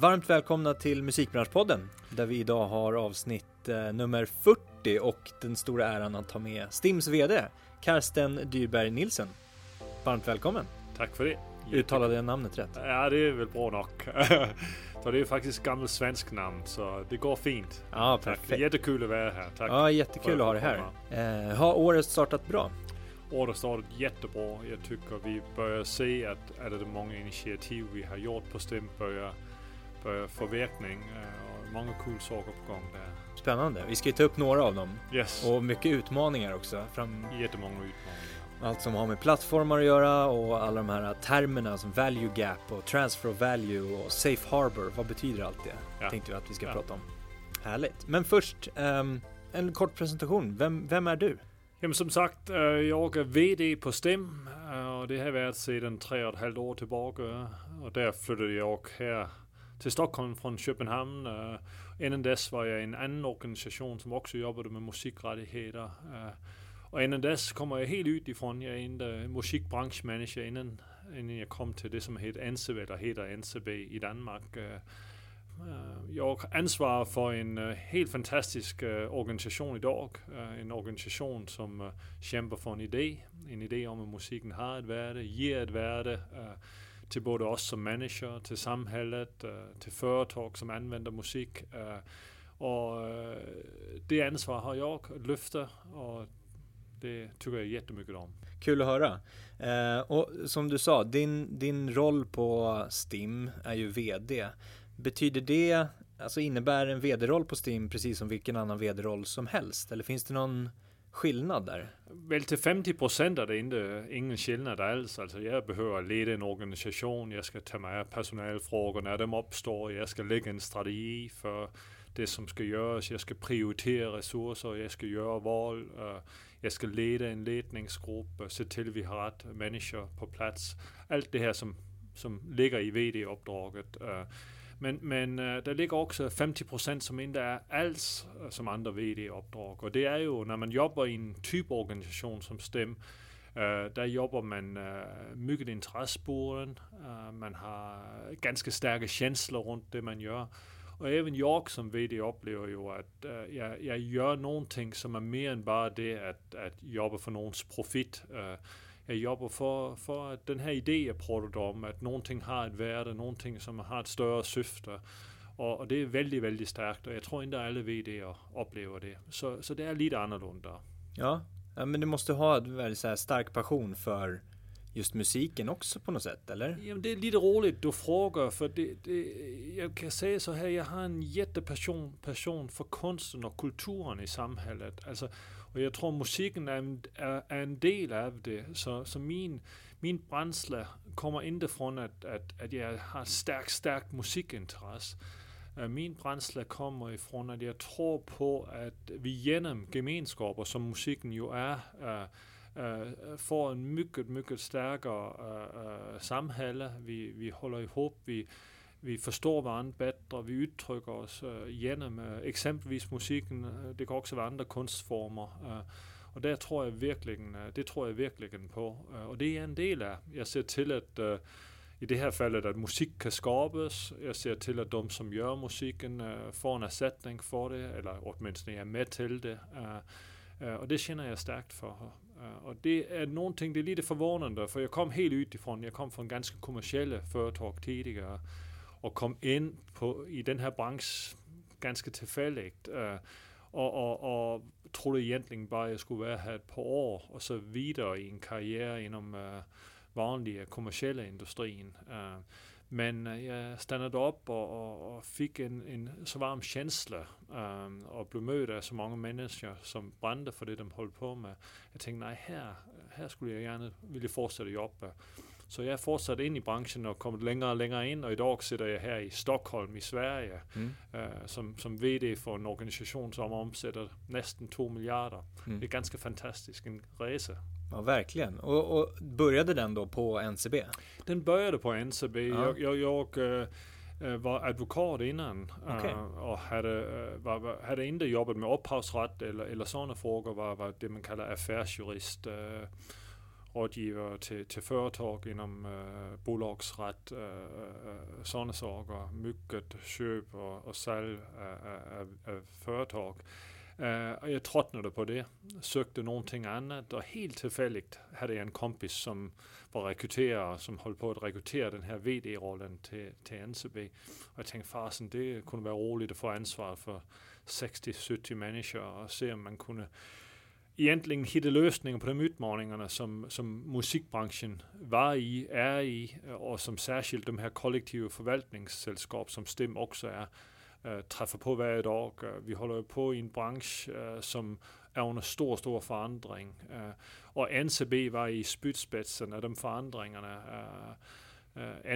Varmt välkomna till Musikbranschpodden, där vi idag har avsnitt nummer 40 och den stora äran att ta med Stims vd, Karsten Dyrberg-Nilsen. Varmt välkommen. Tack för det. Uttalade jag namnet rätt? Ja, det är väl bra nog. Så det är faktiskt gammalt svensk namn, så det går fint. Ja, perfekt. Tack. Jättekul att vara här. Tack. Ja, jättekul att ha dig här. Har året startat bra? Året startat jättebra. Jag tycker vi börjar se att det är många initiativ vi har gjort på Stim börjar förverkning. Och många kul saker på gång där. Spännande. Vi ska ta upp några av dem. Yes. Och mycket utmaningar också. Jättemånga utmaningar. Allt som har med plattformar att göra och alla de här termerna som value gap och transfer of value och safe harbor. Vad betyder allt det? Ja. Tänkte jag att vi ska prata om. Härligt. Men först, en kort presentation. Vem är du? Ja, men som sagt, jag är vd på Stim och det har varit sedan 3,5 år tillbaka. Och där flyttade jag här till Stockholm från Köpenhamn. Innan dess var jag i en annan organisation som också jobbade med musikrättigheter. Och innan dess kommer jag helt utifrån. Jag är inte musikbranschmanager innan jag kom till det som heter NCB i Danmark. Jag ansvarar för en helt fantastisk organisation idag. En organisation som kämpar för en idé. En idé om att musiken har ett värde, ger ett värde till både oss som människor, till samhället, till företag som använder musik. Och det ansvar har jag att lyfta och det tycker jag jättemycket om. Kul att höra. Och som du sa, din roll på Stim är ju vd. Betyder det, alltså innebär en vd-roll på Stim precis som vilken annan vd-roll som helst? Eller finns det någon skillnad där? Väl till 50% är det ingen skillnad alls. Alltså jag behöver leda en organisation, jag ska ta med personalfrågor när de uppstår, jag ska lägga en strategi för det som ska göras, jag ska prioritera resurser, jag ska göra val, jag ska leda en ledningsgrupp, se till vi har rätt människor på plats. Allt det här som ligger i vd-uppdraget. Men där ligger också 50% som inte är alls som andra vd-uppdrag. Och det är ju när man jobbar i en typorganisation som Stim, där jobbar man mycket intresseboren, man har ganska starka känslor runt det man gör. Och även jag som vd upplever ju att jag gör någonting som är mer än bara det att jobba för någons profit. Jag jobbar för att den här idén jag pratade om, att någonting har ett värde, någonting som har ett större syfte. Och det är väldigt, väldigt starkt och jag tror inte alla vd:er upplever det. Så det är lite annorlunda. Ja, men du måste ha en väldigt så här stark passion för just musiken också på något sätt, eller? Jamen, det är lite roligt du frågar, för jag kan säga så här, jag har en jättepassion för konsten och kulturen i samhället. Alltså, och jag tror musiken är en del av det. Så min bränsle kommer inte från att jag har starkt musikintresse. Min bränsle kommer ifrån att jag tror på att vi genom gemenskaper, som musiken ju är, får en mycket, mycket starkare samhälle. Vi håller ihop, vi förstår varandra bättre, vi uttrycker oss genom exempelvis musiken. Det kan också vara andra konstformer. Och där tror jag verkligen, det tror jag verkligen på. Och det är en del av. Jag ser till att i det här fallet att musik kan skapas. Jag ser till att de som gör musiken får en ersättning för det, eller åtminstone är med till det. Och det känner jag starkt för. Och det är någonting, det är lite förvånande, för jag kom helt utifrån, jag kom från ganska kommersiella företag tidigare och kom in i den här branschen ganska tillfälligt och trodde egentligen bara jag skulle vara här ett par år och så vidare i en karriär inom vanliga kommersiella industrin. Men jag stannade upp och fick en så varm känsla och blev mött av så många människor som brände för det de höll på med. Jag tänkte, nej, här skulle jag gärna vilja fortsätta jobba. Så jag fortsatte in i branschen och kommit längre och längre in. Och idag sitter jag här i Stockholm i Sverige som vd för en organisation som omsätter nästan 2 miljarder. Det är ganska fantastiskt, en resa. Ja, verkligen. Och började den då på NCB? Den började på NCB. Ja. Jag var advokat innan. Okay. Och hade inte jobbat med upphovsrätt eller sådana frågor. Var det man kallar affärsjurist. rådgivere till företag inom bolagsrätt, sådana saker, mycket köp och sälj av företag. Och jag tröttnade på det, sökte någonting annat och helt tillfälligt hade jag en kompis som var rekryterare som höll på att rekrytera den här VD-rollen till NCB. Och jag tänkte, fasen, det kunde vara roligt att få ansvar för 60-70 människor och se om man kunde egentligen hitta lösningar på de utmaningarna som musikbranschen var i, är i och som särskilt de här kollektiva förvaltningssällskap som Stim också är. Träffar på varje dag. Vi håller på i en bransch som är under stor förändring. Och NCB var i spjutspetsen av de förändringarna.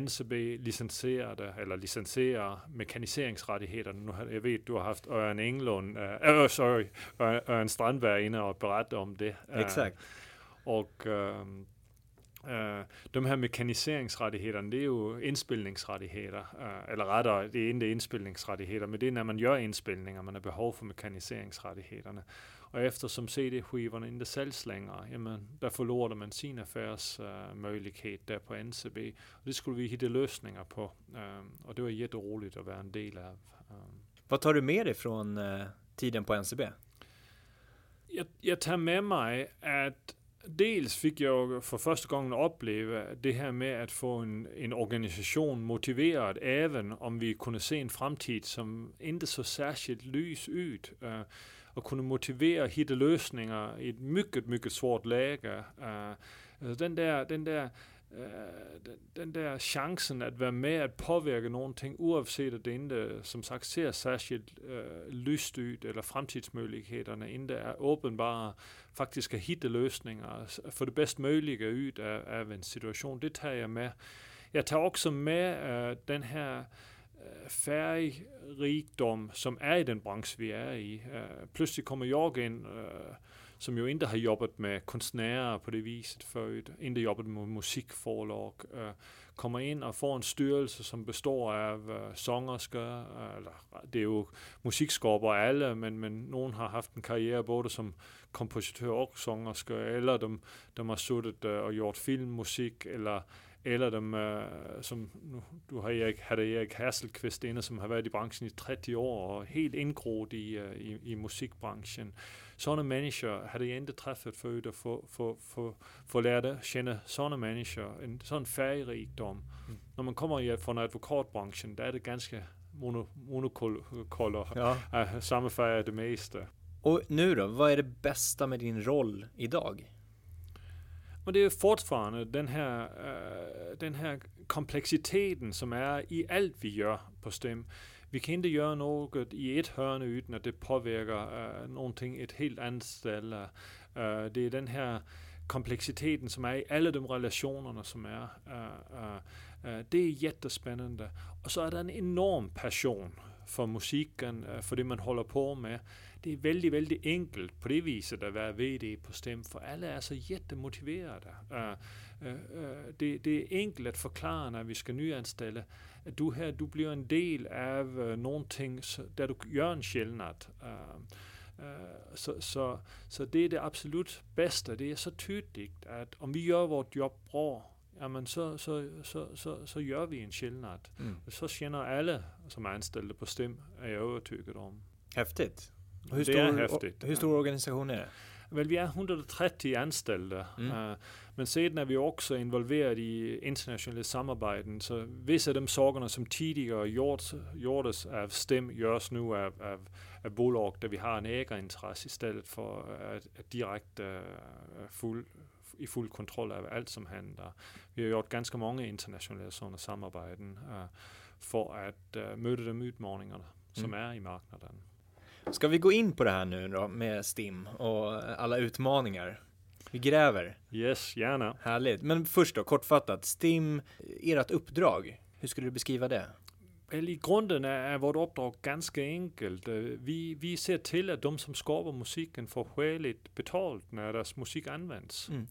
NCB licensierar mekaniseringsrättigheterna. Nu, jag vet, du har haft Örjan Strandberg inne och berättat om det. Exakt. Och de här mekaniseringsrättigheterna, det är ju inspelningsrättigheter, eller rättare, det är inte inspelningsrättigheter, men det är när man gör inspelningar man har behov för mekaniseringsrättigheterna. Och eftersom CD-skivorna inte säljs längre, jamen, där förlorade man sin affärsmöjlighet där på NCB. Och det skulle vi hitta lösningar på, och det var jätteroligt att vara en del av. Vad tar du med dig från tiden på NCB? Jag tar med mig att dels fick jag för första gången uppleva det här med att få en organisation motiverad, även om vi kunde se en framtid som inte så särskilt lys ut, och kunde motivera och hitta lösningar i ett mycket, mycket svårt läge. Den där chansen att vara med att påverka någonting oavsett att det inte, som sagt, ser särskilt lyst ut eller framtidsmöjligheterna inte är uppenbara, faktiskt ska hitta lösningar för det bäst möjliga ut av en situation. Det tar jag med. Jag tar också med den här färgrikdom som är i den bransch vi är i. Plötsligt kommer jag in som ju inte har jobbat med konstnärer på det viset förut, inte jobbat med musikförlag, kommer in och får en styrelse som består av sångerskor, det är ju musikskapare alla, men någon har haft en karriär både som kompositör och sångerskor, eller de har suttit och gjort filmmusik, eller de som, du har Erik Hasselqvist inne som har varit i branschen i 30 år och helt ingrodd i musikbranschen. Sådana människor hade jag inte träffat förut, att få lära känna sådana människor, en sån färgrikdom. Mm. När man kommer från advokatbranschen, där är det ganska monokoller, samma färg är det mesta. Och nu då, vad är det bästa med din roll idag? Men det är fortfarande den här komplexiteten som är i allt vi gör på Stim. Vi kan inte göra något i ett hörn utan att det påverkar någonting ett helt annat ställe. Det är den här komplexiteten som är i alla de relationerna som är. Det är jättespännande. Och så är det en enorm passion för musiken, för det man håller på med. Det är väldigt, väldigt enkelt på det viset att vara VD på Stim, för alla är så jättemotiverade. Det är enkelt att förklara när vi ska nyanställa att du blir en del av någonting där du gör en skillnad. Så det är det absolut bästa. Det är så tydligt att om vi gör vårt jobb bra, jamen så gör vi en skillnad. Mm. Så känner alla som är anställda på Stim, är jag övertygad om. Häftigt. Hur stor organisation är det? Väl, vi är 130 anställda, men sedan är vi också involverade i internationella samarbeten. Så vissa av de sakerna som tidigare gjordes av Stim görs nu av bolag där vi har en ägarintresse istället för att direkt i full kontroll av allt som händer. Vi har gjort ganska många internationella sådana samarbeten för att möta de utmaningarna som är i marknaden. Ska vi gå in på det här nu då med Stim och alla utmaningar? Vi gräver. Yes, gärna. Härligt. Men först då, kortfattat. Stim, ert uppdrag. Hur skulle du beskriva det? I grunden är vårt uppdrag ganska enkelt. Vi ser till att de som skapar musiken får skäligt betalt när deras musik används. Mm.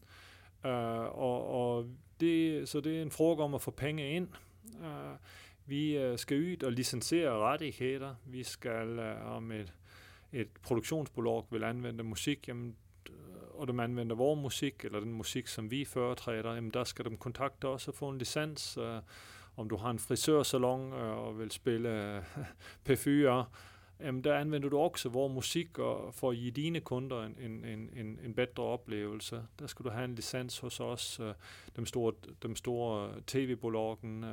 Så det är en fråga om att få pengar in. Vi ska ut och licensiera rättigheter. Vi ska, om ett produktionsbolag vill använda musik, och de använder vår musik eller den musik som vi företräder, jamen, där ska de kontakta oss och få en licens. Om du har en frisörsalong och vill spela P4, där använder du också vår musik för att ge dina kunder en bättre upplevelse. Där ska du ha en licens hos oss. De stora tv-bolagen,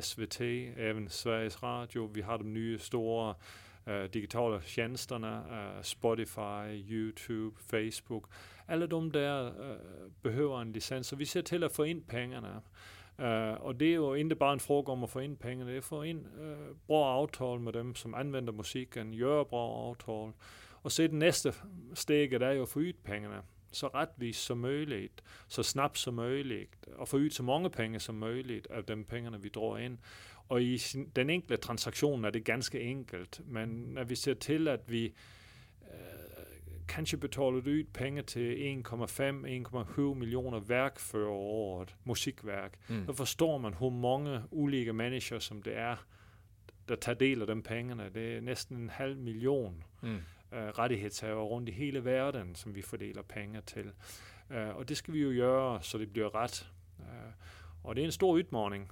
SVT, även Sveriges Radio. Vi har de nya stora digitala tjänsterna, Spotify, YouTube, Facebook. Alla de där behöver en licens. Så vi ser till att få in pengarna. Och det är ju inte bara en fråga om att få in pengarna, det är att få in bra avtal med dem som använder musiken, göra bra avtal. Och så det nästa steget är ju att få ut pengarna så rättvist som möjligt, så snabbt som möjligt och få ut så många pengar som möjligt av de pengarna vi drar in. Och i den enkla transaktionen är det ganska enkelt, men när vi ser till att vi kanske betalar ut pengar till 1,5-1,7 miljoner verk för året, musikverk. Då förstår man hur många olika människor som det är där tar del av de pengarna. Det är nästan 500 000 rättighetshavare runt i hela världen som vi fördelar pengar till. Och det ska vi ju göra så det blir rätt. Och det är en stor utmaning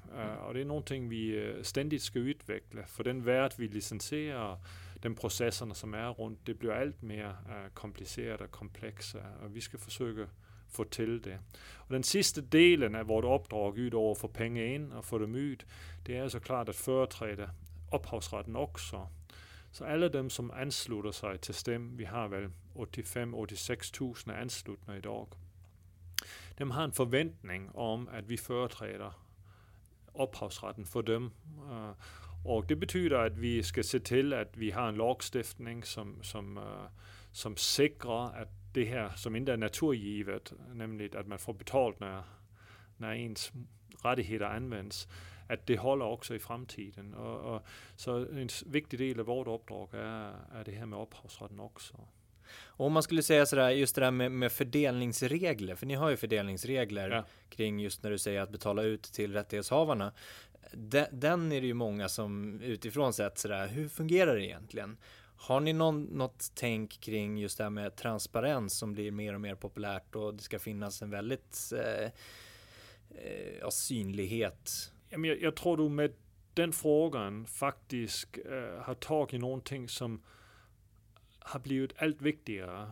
och det är någonting vi ständigt ska utveckla, för den värld vi licensierar, den processerna som är runt, det blir allt mer komplicerade och komplexa, och vi ska försöka få till det. Och den sista delen av vårt uppdrag utöver att få pengar in och få dem ut, det är såklart att företräda upphovsrätten också. Så alla de som ansluter sig till Stim, vi har väl 85-86 000 anslutna idag, de har en förväntning om att vi företräder upphovsrätten för dem. Och det betyder att vi ska se till att vi har en lagstiftning som säkrar att det här som inte är naturgivet, nämligen att man får betalt när ens rättigheter används, att det håller också i framtiden. Och så en viktig del av vårt uppdrag är det här med upphovsrätten också. Och om man skulle säga sådär, just det där med fördelningsregler, för ni har ju fördelningsregler kring just när du säger att betala ut till rättighetshavarna. Den är det ju många som utifrån sett sådär, hur fungerar det egentligen? Har ni något tänk kring just det här med transparens som blir mer och mer populärt, och det ska finnas en väldigt synlighet? Jag tror du med den frågan faktiskt har tagit någonting som har blivit allt viktigare.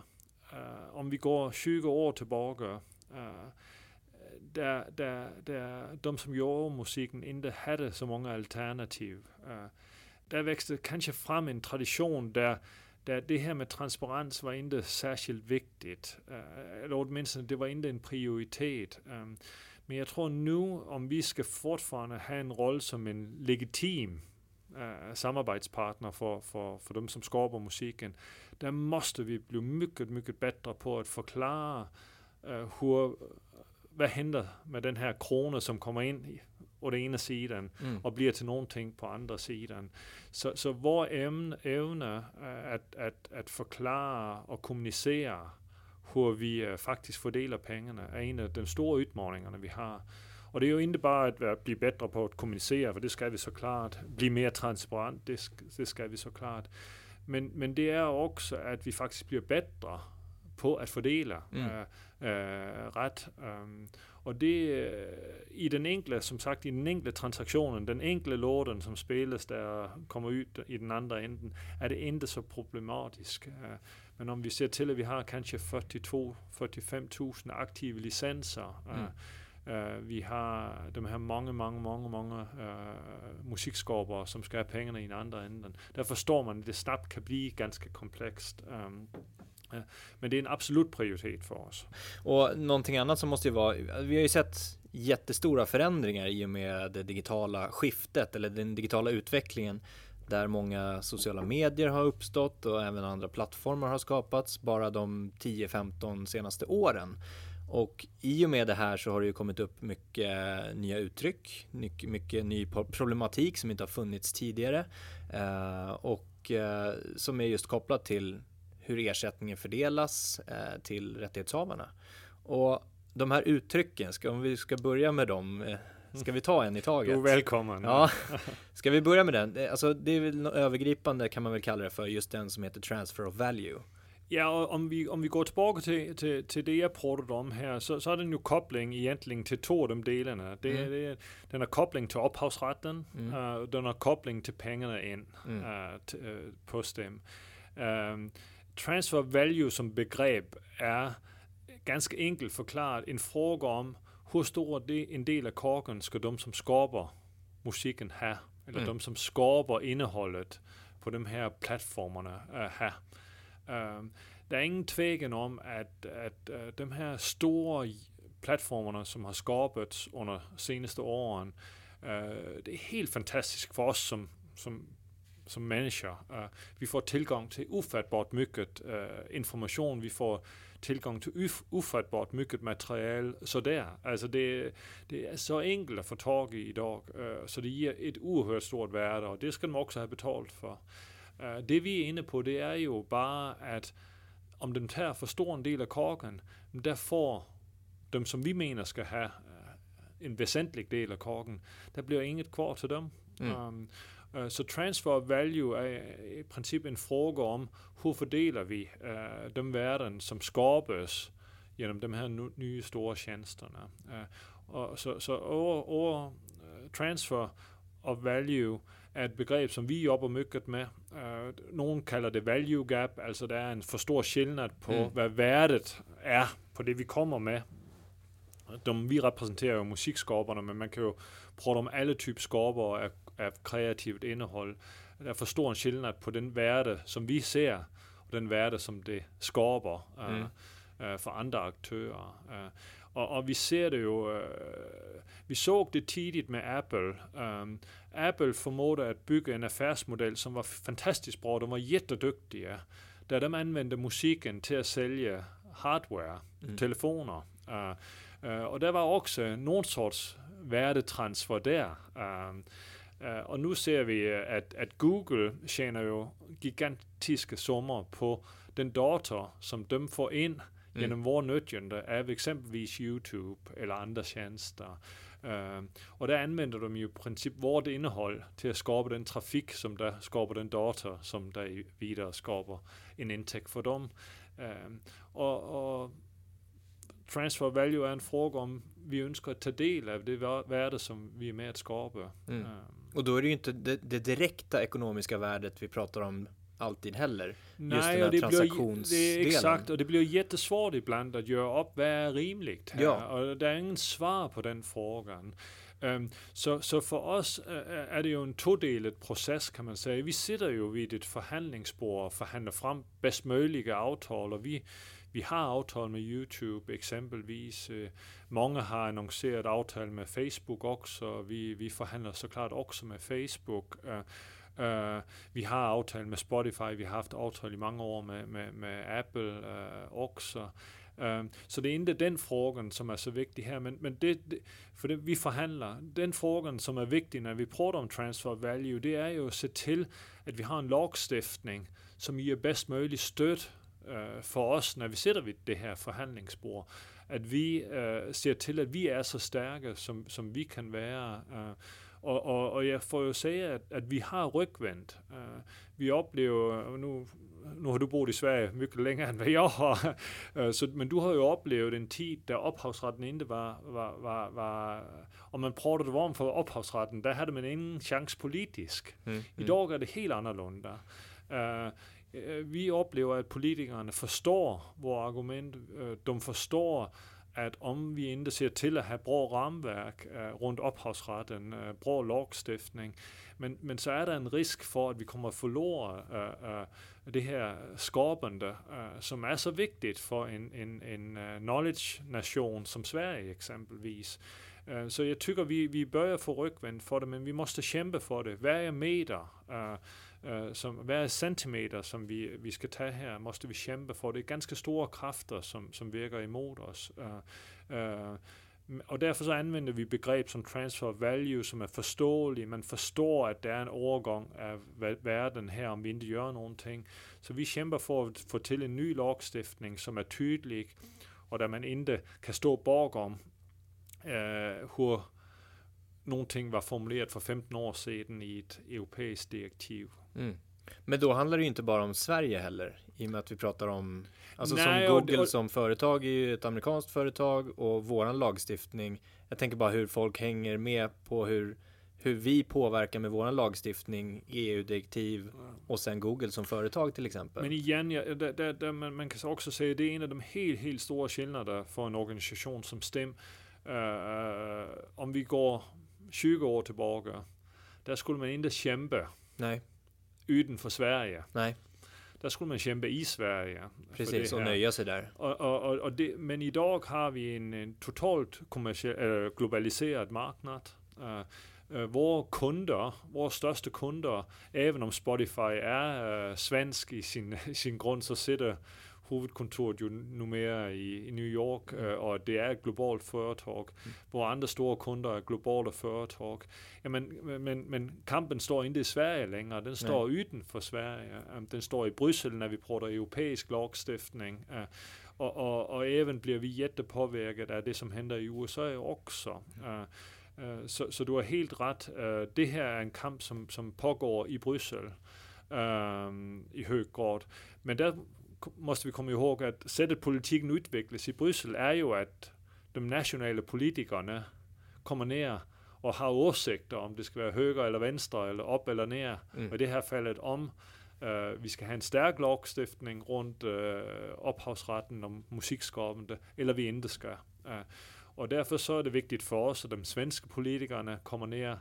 Om vi går 20 år tillbaka, där de som gjorde musiken inte hade så många alternativ. Där växte kanske fram en tradition där det här med transparens var inte särskilt viktigt. Eller åtminstone det var inte en prioritet. Men jag tror nu, om vi ska fortfarande ha en roll som en legitim samarbetspartner för de som skapar musiken, där måste vi bli mycket, mycket bättre på att förklara vad händer med den här kronan som kommer in på den ena sidan och blir till någonting på andra sidan. Så vår ämne att förklara och kommunicera hur vi faktiskt fördelar pengarna är en av de stora utmaningarna vi har. Och det är ju inte bara att bli bättre på att kommunicera, för det ska vi såklart. Bli mer transparent, det ska vi såklart. Men det är också att vi faktiskt blir bättre på att fördela rätt. Och det i den enkla, som sagt, i den enkla transaktionen, den enkla låten som spelas där kommer ut i den andra änden, är det inte så problematiskt. Men om vi ser till att vi har kanske 42-45 000 aktiva licenser, vi har de här många musikskapare som ska ha pengarna i den andra änden. Där förstår man att det snabbt kan bli ganska komplext. Men det är en absolut prioritet för oss. Och någonting annat som måste ju vara, vi har ju sett jättestora förändringar i och med det digitala skiftet eller den digitala utvecklingen, där många sociala medier har uppstått och även andra plattformar har skapats bara de 10-15 senaste åren. Och i och med det här så har det ju kommit upp mycket nya uttryck, mycket ny problematik som inte har funnits tidigare och som är just kopplat till hur ersättningen fördelas till rättighetshavarna. Och de här uttrycken, om vi ska börja med dem, ska vi ta en i taget? Du är välkommen. Ja. Ska vi börja med den? Alltså, det är väl övergripande, kan man väl kalla det för, just den som heter transfer of value. Ja, og om vi går tilbage til det, jeg prøvede om her, så er den jo kobling egentlig til to af de delene. Den er kobling til ophavsretten, den er kobling til pengene ind på Stim. Transfer value som begreb er ganske enkelt forklaret en fråga om, hvor stor en del af korken skal dem, som skaber musikken, have, eller dem, som skaber indholdet på de her platformerne, have. Der er ingen tvækken om, at de her store platformerne, som har skabet under seneste åren, det er helt fantastisk for os som mennesker. Vi får tilgang til ufattbart mycket information, vi får tilgang til ufattbart mycket materiale, så der. Altså det er så enkelt at få tag i dag, så det giver et uhørt stort værde, og det skal man også have betalt for. Det vi er inde på, det er jo bare, at om dem tager for stor en del af korken, der får dem, som vi mener skal have en væsentlig del af korken, der bliver inget kvar til dem. Så transfer value er i princippet en fråga om, hvor fordeler vi dem verden, som skabes gennem de her nye store tjenesterne. Og så over transfer og value er et begreb, som vi jobber mycket med. Nogen kalder det value gap, altså der er en for stor skillnad på, hvad værdet er på det, vi kommer med. Vi repræsenterer jo musikskaberne, men man kan jo prøve om alle typer skaber af kreativt indhold. Der er for stor en skillnad på den værde, som vi ser, og den værde, som det skaber for andre aktører. Og vi ser det jo, vi så det tidligt med Apple. Apple formåede at bygge en affærsmodel, som var fantastisk bra. De var jättedygtige, da de anvendte musikken til at sælge hardware, telefoner. Og der var også nogen sorts værdetransfer der. Og nu ser vi, at Google tjener jo gigantiske summer på den data, som de får ind gennem vores nødgjende af eksempelvis YouTube eller andre tjenester. Og der anvender de jo i princippet vores indhold til at skabe den trafik, som der skaber den data, som der videre skaber en indtægt for dem. Og transfer value er en fråga om, vi ønsker at tage del af det värde, som vi er med at skabe. Og då er det ju inte det direkta ekonomiska värdet vi pratar om alltid heller. Nej, just den här transaktionsdelen. Exakt, och det blir jättesvårt ibland att göra upp vad är rimligt här. Ja. Och det är ingen svar på den frågan. Så för oss är det ju en todelet process, kan man säga. Vi sitter ju vid ett förhandlingsbord och förhandlar fram bäst möjliga avtal, och vi har aftale med YouTube eksempelvis. Mange har annonceret aftale med Facebook også, og vi forhandler så klart også med Facebook. Vi har aftale med Spotify, vi har haft aftale i mange år med Apple også. Så det er ikke den frågan, som er så vigtig her, men det, for det vi forhandler, den frågan, som er vigtig, når vi prøver om transfer value, det er jo at se til, at vi har en lovstiftning, som giver bedst mulig støtte for os, når vi sidder ved det her forhandlingsbord, at vi ser til, at vi er så stærke, som vi kan være. Og jeg får jo sige, at vi har rygvendt. Vi oplever, nu har du boet i Sverige mycket længere, end hvad jeg har, men du har jo oplevet en tid, da ophavsretten ikke var og man prøvede det varmt for ophavsretten, der havde man ingen chance politisk. I dag er det helt anderledes. Vi oplever, at politikerne forstår vores argument. De forstår, at om vi ikke ser til at have bra ramværk rundt ophavsretten, bra lovstiftning, men så er der en risk for, at vi kommer at forlore det her skabende, som er så vigtigt for en knowledge-nation som Sverige eksempelvis. Så jeg tykker, vi bør få rygvendt for det, men vi måste kæmpe for det. Hver meter, hver centimeter, som vi skal tage her, måste vi kæmpe for. Det er ganske store kræfter, som virker imod os. Og derfor så anvender vi begreb som transfer value, som er forståelige. Man forstår, at der er en overgang af verden her, om vi ikke gør nogen ting. Så vi kæmper for at få til en ny lovstiftning, som er tydelig, og der man ikke kan stå borgom, hvor nogle ting var formuleret for 15 år siden i et europæisk direktiv. Men då handlar det ju inte bara om Sverige heller, i och med att vi pratar om, alltså, nej, som Google som företag är ju ett amerikanskt företag, och våran lagstiftning, jag tänker bara hur folk hänger med på hur vi påverkar med våran lagstiftning, EU-direktiv och sen Google som företag till exempel. Men igen, man kan också säga det är en av de helt stora skillnaderna för en organisation som Stim. Om vi går 20 år tillbaka, där skulle man inte kämpa. Nej. Utanför Sverige. Nej. Där skulle man kämpa i Sverige. Precis, och nöja sig där. Och det, men idag har vi en totalt globaliserad marknad. Våra största kunder, även om Spotify är svensk i sin grund, så sitter huvudkontoret ju numera i New York, och det är ett globalt företag. Våra andra stora kunder är globala företag. Ja, men kampen står inte i Sverige längre, den står utanför Sverige. Den står i Bryssel när vi pratar europeisk lagstiftning. Och även blir vi jättepåverkade av det som händer i USA också. Så du har helt rätt. Det här är en kamp som pågår i Bryssel i hög grad. Men där måste vi komma ihåg att sättet politiken utvecklas i Bryssel är ju att de nationella politikerna kommer ner och har åsikter om det ska vara höger eller vänster eller upp eller ner. Och i det här fallet om vi ska ha en stark lagstiftning runt upphavsrätten om musikskapande eller vi inte ska. Och därför så är det viktigt för oss att de svenska politikerna kommer ner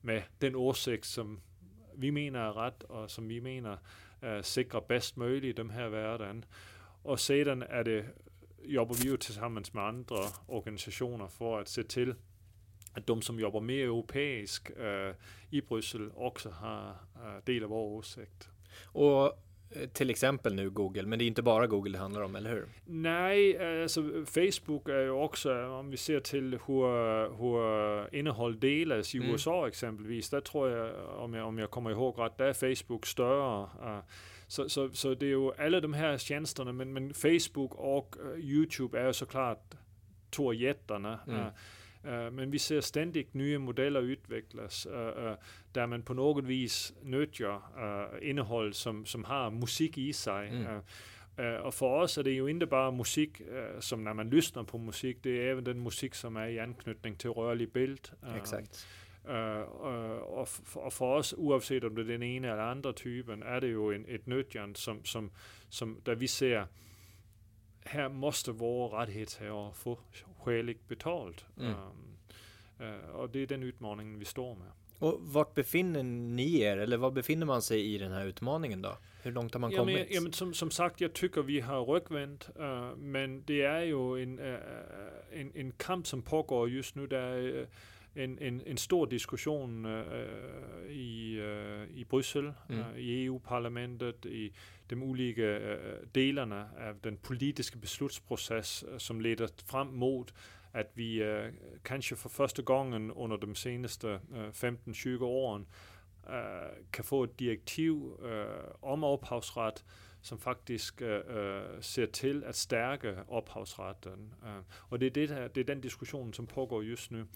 med den åsikt som vi menar är rätt och som vi menar säkrar bäst möjligt de här världen. Och sedan är det, jobbar vi ju tillsammans med andra organisationer för att se till att de som jobbar mer europeiskt i Bryssel också har del av vår åsikt. Och till exempel nu Google, men det är inte bara Google det handlar om, eller hur? Nej, alltså Facebook är ju också, om vi ser till hur innehåll delas i USA exempelvis, där tror jag, om jag kommer ihåg rätt, där är Facebook större. Så det är ju alla de här tjänsterna, men Facebook och YouTube är ju såklart två jättarna. Men vi ser ständigt nya modeller utvecklas där man på något vis nyttjar innehåll som har musik i sig. Och för oss är det ju inte bara musik som när man lyssnar på musik, det är även den musik som är i anknytning till rörlig bild. Exakt. Och för oss, oavsett om det är den ena eller andra typen, är det ju ett nyttjande som där vi ser här måste våra rättighetshavare få skäligt betalt. Och det är den utmaningen vi står med. Och vart befinner ni er, eller vad befinner man sig i den här utmaningen då? Hur långt har man kommit? Men som sagt, jag tycker vi har rökvänt, men det är ju en kamp som pågår just nu. Det är en stor diskussion i Bryssel, i EU-parlamentet, i de olika delarna av den politiska beslutsprocess som leder fram mot att vi kanske för första gången under de senaste 15-20 åren kan få ett direktiv om upphavsrätt som faktiskt ser till att stärka upphavsrätten. Och det är den diskussionen som pågår just nu.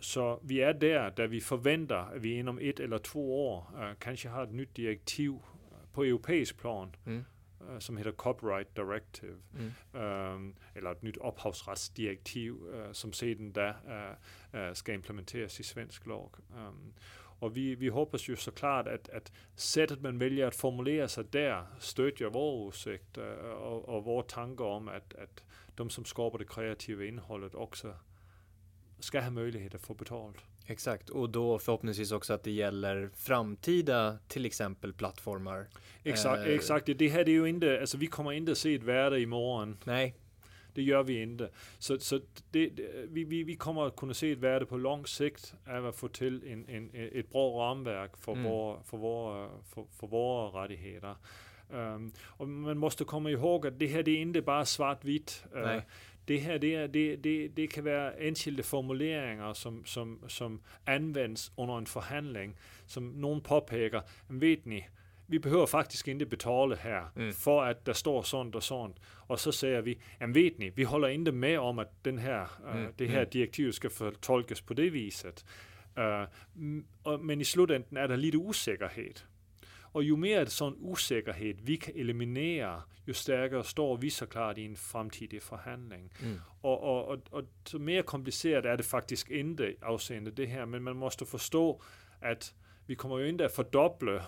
Så vi är där vi förväntar att vi inom 1 eller 2 år kanske har ett nytt direktiv på europeisk plan som heter Copyright Directive eller ett nytt upphovsrättsdirektiv som sedan där ska implementeras i svensk lag. Och vi hoppas ju såklart att sättet man väljer att formulera sig där stödjer vår åsikt och vår tanke om att de som skapar det kreativa innehållet också ska ha möjlighet att få betalt. Exakt, och då förhoppningsvis också att det gäller framtida till exempel plattformar. Exakt. Det här är ju inte, alltså vi kommer inte se ett värde imorgon. Nej. Det gör vi inte. Så vi kommer att kunna se ett värde på lång sikt av att få till ett bra ramverk för våra rättigheter. Och man måste komma ihåg att det här är inte bara svartvitt. Det här det kan vara enskilda formuleringar som används under en förhandling som någon påpekar. Vet ni, vi behöver faktiskt inte betala här för att det står sånt och sånt. Och så säger vi, vet ni, vi håller inte med om att det här direktivet ska förtolkas på det viset. Men i slutenden er der lidt usikkerhed. Og jo mere sådan usikkerhed vi kan eliminere, jo stærkere står vi så klart i en fremtidig forhandling. Mm. Og så mere kompliceret er det faktisk ikke afseende det her, men man måste forstå, at vi kommer jo ikke at fordoble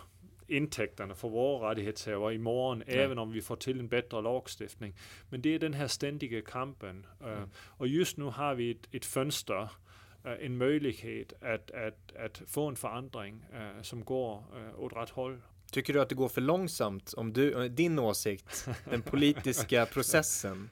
indtægterne for vores rettighedshaver i morgen, Even om vi får til en bedre lovgivning. Men det er den her stændige kampen. Og just nu har vi et fønster, en mulighed at få en forandring, som går åt rätt håll. Tycker du att det går för långsamt om din åsikt, den politiska processen?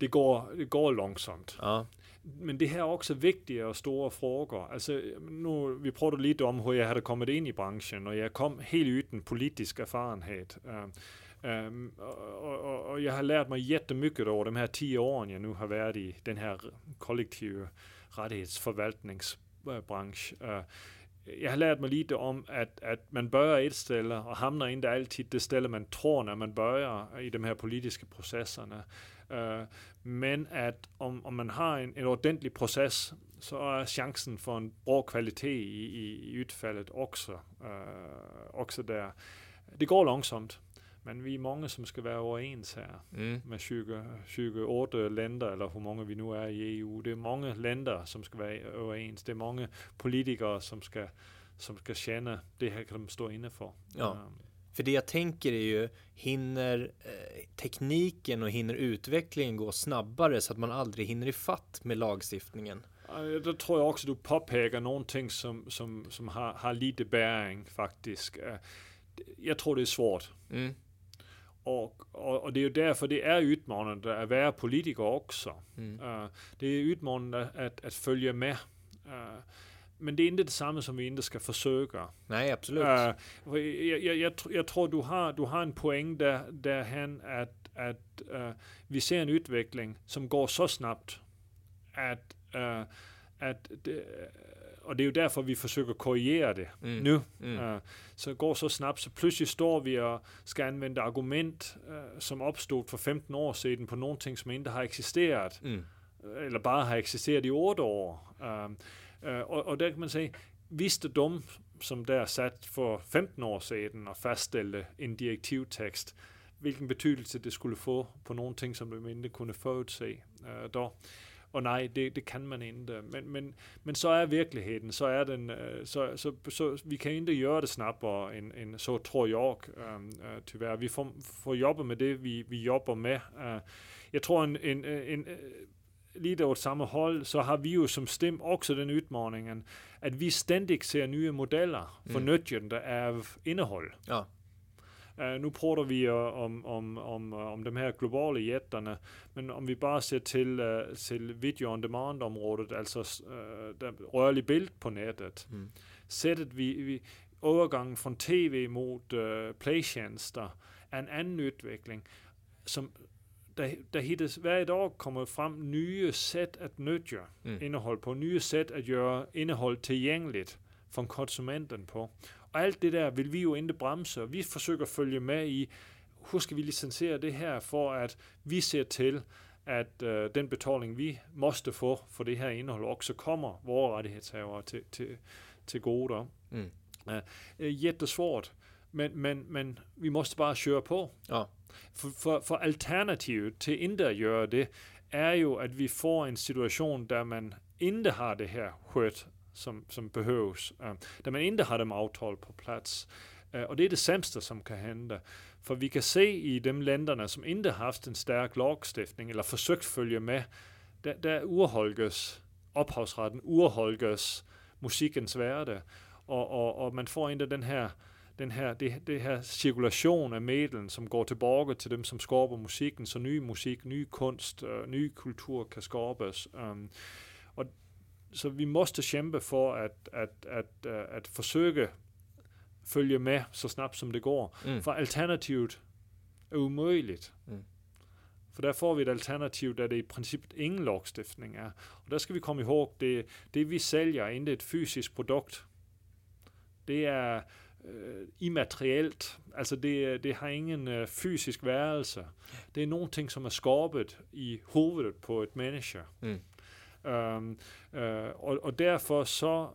Det går långsamt. Ja. Men det här är också viktiga och stora frågor. Alltså, nu, vi pratade lite om hur jag hade kommit in i branschen och jag kom helt utan politisk erfarenhet. Och jag har lärt mig jättemycket över de här 10 åren jag nu har varit i den här kollektiva rettighedsforvaltningsbransch. Jeg har lært mig lite om, at man bøjer et ställe, og hamner ikke altid det ställe, man tror, når man bøjer i de her politiske processerne. Men at om man har en ordentlig proces, så er chancen for en bra kvalitet i utfaldet også der. Det går langsomt. Men vi er mange, som skal være overens her med 28 länder, eller hvor mange vi nu er i EU. Det er mange länder, som skal være overens. Det er mange politikere, som skal känna det her kan de stå inne for. Ja, för det jag tänker är ju, hinner tekniken och hinner utvecklingen gå snabbare så att man aldrig hinner ifatt med lagstiftningen? Der tror jeg også, du påpeker nogle ting, som har lite bæring faktisk. Jeg tror, det er svårt. Mm. Og det er jo derfor, det er udmattende at være politiker også. Mm. Det er udmattende at følge med. Men det er ikke det samme, som vi ikke skal forsøge. Nej, absolut. Jeg tror, du har en point derhen, at vi ser en udvikling, som går så snabbt, og det er jo derfor, vi forsøger at korrigere det nu. Mm. Så det går så snabbt, så pludselig står vi og skal anvende argument, som opstod for 15 år siden på nogle ting, som ikke har eksisteret, eller bare har eksisteret i 8 år. Og der kan man sige, vidste dem, som der sat for 15 år siden og faststille en direktivtekst, hvilken betydelse det skulle få på nogle ting, som de ikke kunne forudse da. Og nej, det kan man ikke. Men så er virkeligheden, så er den, så vi kan ikke gøre det snabbere end så tror jeg, tyvärr. Vi får jobbe med det, vi jobber med. Jeg tror, en lige der åt samme hold, så har vi jo som Stim også den udmaningen, at vi ständigt ser nye modeller for nytten, der er af indhold. Ja. Nu prater vi om de her globale jætterne, men om vi bare ser til video-on-demand-området, altså der rørlig billede på nettet, sættet vi overgangen fra tv mod playtjenester, er en anden udvikling, som der hittes hver dag kommer frem nye sæt at nytte indhold på, nye sæt at gøre indhold tilgængeligt for konsumenten på. Og alt det der vil vi jo ikke bremse, og vi forsøger at følge med i, hvor skal vi licensere det her, for at vi ser til, at den betaling, vi måste få for det her indhold, også kommer vores rettighedshavere til gode der. Mm. Jättesvårt, men vi måste bare køre på. Ja. For alternativet til ikke at gøre det, er jo, at vi får en situation, der man ikke har det her hørt, som behøves, da man ikke har dem aftalt på plads. Og det er det samste, som kan hende. For vi kan se i de landerne, som ikke har haft en stærk lovgivning, eller forsøgt følge med, der urholkes ophavsretten, urholkes musikkens værde, og man får ikke den her cirkulation af medlen, som går tilbage til dem, som skaber musikken, så ny musik, ny kunst, ny kultur kan skabes. Så vi måste kämpa för att försöka följa med så snabbt som det går. För alternativet är omöjligt. För där får vi ett alternativ där det i princip ingen lagstiftning är. Och där ska vi komma ihåg, det vi säljer är inte ett fysiskt produkt. Det är immateriellt. Alltså det har ingen fysisk värelse. Det är någonting som är skapat i huvudet på ett människa. Og derfor så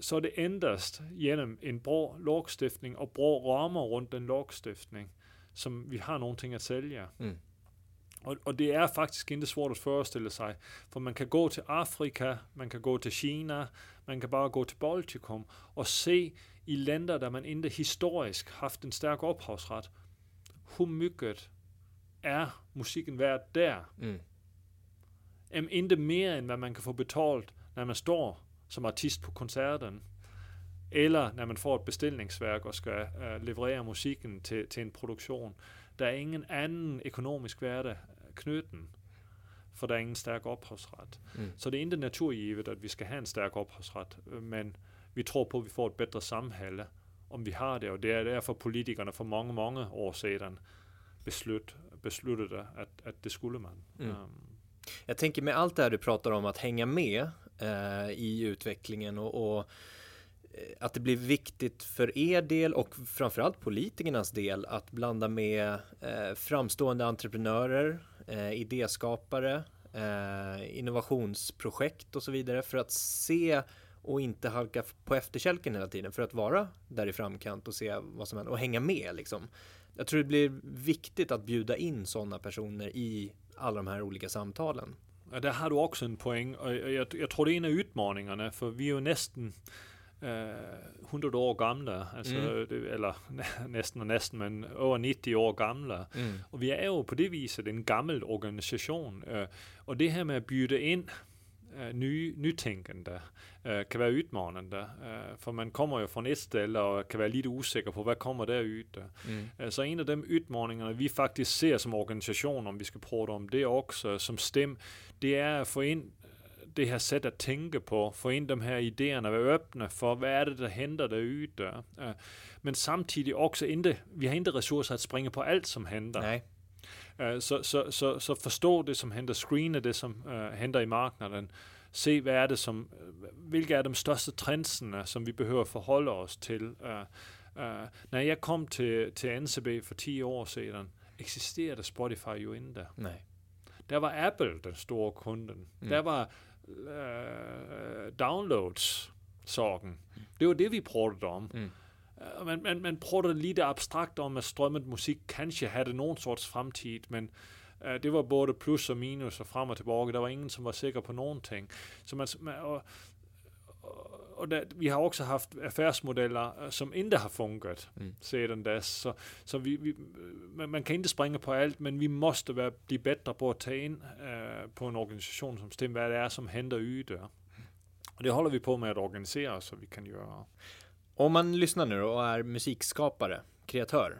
så det ændres gennem en bred lovstiftning og brede rammer rundt den lovstiftning, som vi har nogle ting at sælge. Mm. Og det er faktisk ikke svært at forestille sig, for man kan gå til Afrika, man kan gå til Kina, man kan bare gå til Baltikum og se i länder, der man ikke historisk haft en stærk ophavsret, hvor mycket er musikken værd der? Mm. Ikke mere end hvad man kan få betalt, når man står som artist på koncerten, eller når man får et bestillingsværk og skal leverere musikken til en produktion. Der er ingen anden økonomisk værdi knytten, for der er ingen stærk ophavsret. Mm. Så det er ikke naturgivet, at vi skal have en stærk ophavsret, men vi tror på, at vi får et bedre samhälle, om vi har det, og det er derfor politikerne for mange, mange år siden besluttede, at det skulle man. Mm. Jag tänker med allt det här du pratar om att hänga med i utvecklingen och att det blir viktigt för del och framförallt politikernas del att blanda med framstående entreprenörer, idéskapare, innovationsprojekt och så vidare för att se och inte halka på efterkälken hela tiden, för att vara där i framkant och se vad som händer och hänga med liksom. Jag tror det blir viktigt att bjuda in sådana personer i alla de här olika samtalen. Ja, där har du också en poäng, och jag tror det är en av utmaningarna, för vi är ju nästan 100 år gamla, alltså, eller nästan, men över 90 år gamla. Mm. Och vi är ju på det viset en gammal organisation. Och det här med att bjuda in nytänkande kan være udmanende, for man kommer jo fra et sted og kan være lidt usikker på, hvad kommer der ud. Så en af de udmaninger, vi faktisk ser som organisation, om vi skal prøve om det også, som Stim, det er at få ind det her sæt at tænke på, få ind de her idéerne, være åbne for, hvad er det, der henter derude. Men samtidig også, vi har ikke ressourcer at springe på alt, som henter. Nej. Så forstå det, som henter, screene det, som henter i markedet, se hvad er det, som, hvilke er de største trendsene, som vi behøver at forholde os til. Når jeg kom til NCB for 10 år siden, eksisterede Spotify jo inden der. Nej. Der var Apple den store kunden. Mm. Der var downloads-sorgen. Det var det, vi prøvede om. Mm. Man prøver lige det abstrakt om, at strømmet musik kanskje havde nogen sorts fremtid, men det var både plus og minus og frem og tilbage. Der var ingen, som var sikker på nogen ting. Så vi har også haft affærsmodeller, som ikke har fungeret, siden da. Så man kan ikke springe på alt, men vi måste blive bedre på at tage ind på en organisation som Stem, hvad det er, som henter yder. Og det holder vi på med at organisere, så vi kan gøre. Om man lyssnar nu och är musikskapare, kreatör,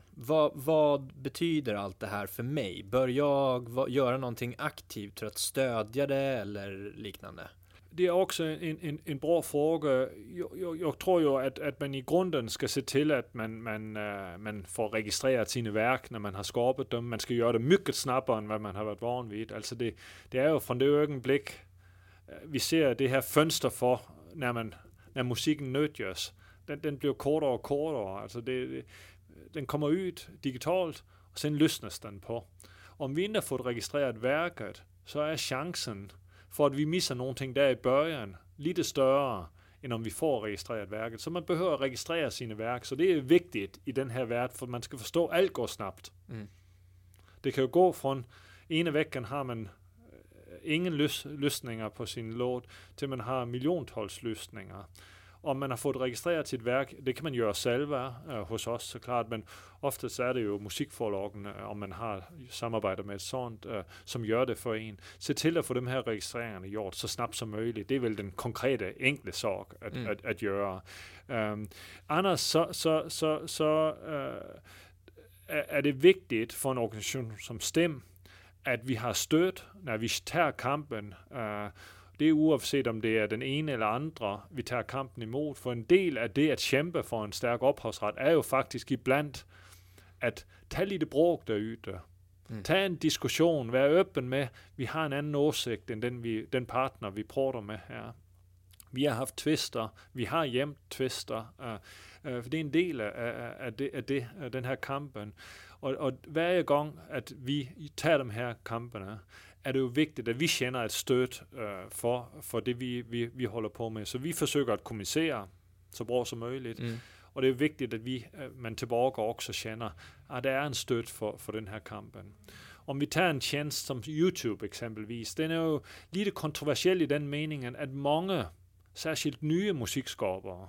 vad betyder allt det här för mig? Bör jag göra någonting aktivt för att stödja det eller liknande? Det är också en bra fråga. Jag tror ju att man i grunden ska se till att man får registrera sina verk när man har skapat dem. Man ska göra det mycket snabbare än vad man har varit van vid. Alltså det är ju från det ögonblick vi ser det här fönster för när musiken nödgörs. Den bliver kortere og kortere, altså den kommer ud digitalt, og sen løsnes den på. Om vi ikke har fået registreret værket, så er chancen for, at vi misser nogle ting der i børjen, lidt større, end om vi får registreret værket. Så man behøver at registrere sine værk, så det er vigtigt i den her verden, for man skal forstå, at alt går snabbt. Mm. Det kan jo gå fra en af vækken har man ingen løsninger på sin låt, til man har milliontals løsninger. Om man har fået registreret sit værk, det kan man gøre selv hos os, så klart, men oftest er det jo musikforlagene, om man har samarbejder med et sånt, som gør det for en. Se til at få dem her registreringerne gjort så snabbt som muligt. Det er vel den konkrete, enkle sorg at gøre. Anders, er det vigtigt for en organisation som Stem, at vi har stødt, når vi tager kampen, det er uanset om det er den ene eller andre, vi tager kampen imod. For en del af det at kæmpe for en stærk ophavsret, er jo faktisk iblandt at tage lidt bråk derude. Mm. Tag en diskussion, vær åben med, vi har en anden årsigt end den partner, vi prøver med her. Vi har haft tvister, vi har hjem tvister, for det er en del af den her kampen. Og hver gang, at vi tager de her kampene, er det jo vigtigt, at vi kender et støt for det, vi holder på med. Så vi forsøger at kommunicere så bra som muligt. Mm. Og det er vigtigt, at man tilbage også kender, at der er en støt for den her kampen. Om vi tager en tjeneste som YouTube eksempelvis, den er jo lidt kontroversiel i den meningen, at mange, særskilt nye musikskabere,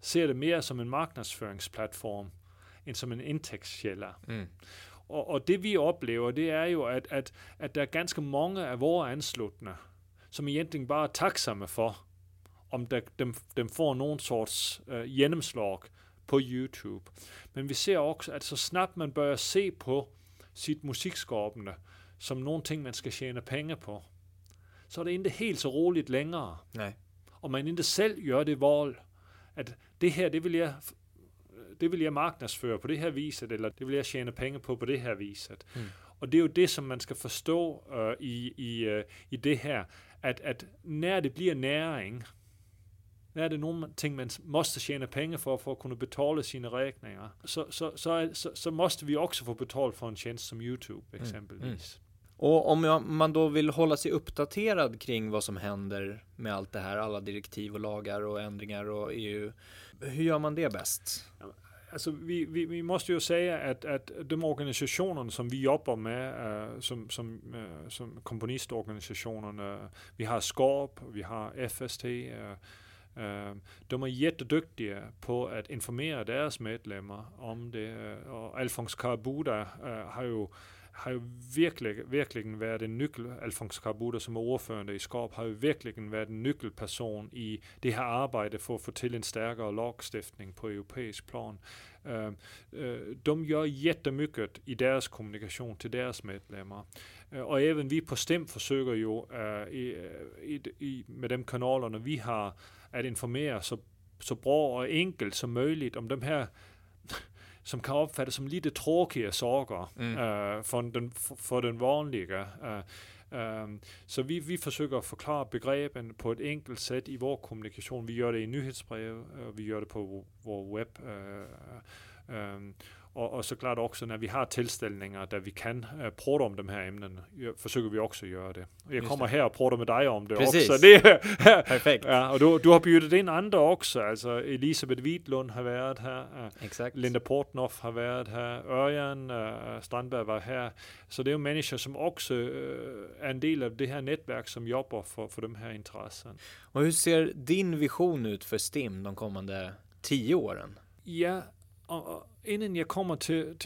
ser det mere som en markedsføringsplatform, end som en indtægtskilde. Mm. Og det vi oplever, det er jo, at der er ganske mange af vores anslutne, som egentlig bare er taksomme for, om dem får nogen sorts gennemslag på YouTube. Men vi ser også, at så snart man bør se på sit musikskabende som nogle ting, man skal tjene penge på, så er det ikke helt så roligt længere. Nej. Og man ikke selv gør det vold, at det her, det vil jeg markedsføre på det her viset, eller det vil jeg tjene penge på det her viset. Mm. Og det er jo det, som man skal forstå i det her, at når det bliver næring, når det er nogle ting, man måste tjene penge for at kunne betale sine regninger, så måste vi også få betalt for en tjänst som YouTube exempelvis. Mm. Och om man då vill hålla sig uppdaterad kring vad som händer med allt det här, alla direktiv och lagar och ändringar och EU, hur gör man det bäst? Alltså, vi måste ju säga att de organisationer som vi jobbar med, som komponistorganisationerna, vi har SCORP, vi har FST, de är jätteduktiga på att informera deras medlemmar om det. Och Alfons Karabuda har jo virkelig været en nyckel. Alfons Karabuda, som er ordførende i SCORP, har jo virkelig været en nyckelperson i det her arbejde for at få til en stærkere lovstiftning på europæisk plan. De gør jättemycket i deres kommunikation til deres medlemmer. Og even vi på Stim forsøger jo med de kanalerne, vi har, at informere så bra og enkelt som muligt om dem her som kan opfattes som lidt tråkige sorger for den vanlige. Så vi forsøger at forklare begrebet på et enkelt sæt i vores kommunikation. Vi gør det i nyhedsbrev, vi gør det på vores web, og så klart også, når vi har tilstelninger, der vi kan prøve om de her emnen, forsøger vi også at gøre det. Jeg kommer her og prøver med dig om det. Præcis. Også. Det perfekt. Ja, og du har byttet ind andre også. Altså Elisabeth Widlund har været her. Exakt. Linda Portnoff har været her. Örjan Strandberg var her. Så det er jo mennesker, som også er en del af det her netværk, som jobber for de her interesser. Og hur ser din vision ut for Stim de kommande 10 åren? Ja, og inden jeg kommer til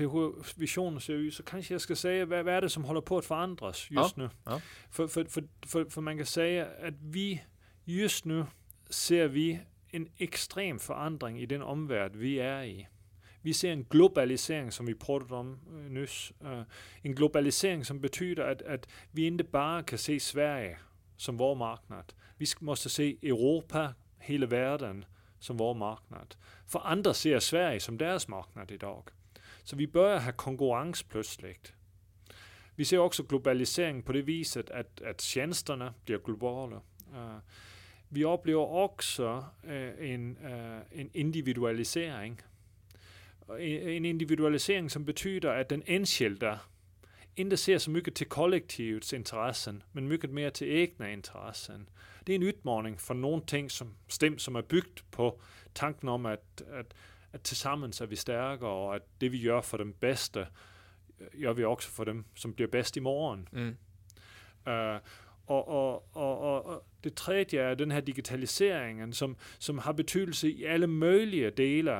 visionen seriøst, så kanskje jeg skal sige, hvad er det, som holder på at forandres just nu? Ja. For man kan sige, at vi just nu ser vi en ekstrem forandring i den omverden, vi er i. Vi ser en globalisering, som vi prøvede om nys. En globalisering, som betyder, at vi ikke bare kan se Sverige som vores marknad. Vi måste se Europa, hele verden, som vores marknad. For andre ser Sverige som deres marknad i dag. Så vi bør have konkurrence pludselig. Vi ser også globaliseringen på det viset, at tjenesterne bliver globale. Vi oplever også en individualisering. En individualisering, som betyder, at den enskilde ikke ser så mycket til kollektivets interessen, men mycket mere til egne interessen. Det er en udfordring for nogle ting, som Stim, som er bygget på tanken om, at tilsammen er vi stærkere, og at det, vi gør for dem bedste, gør vi også for dem, som bliver bedst i morgen. Mm. Og det tredje er den her digitaliseringen, som har betydelse i alle mulige dele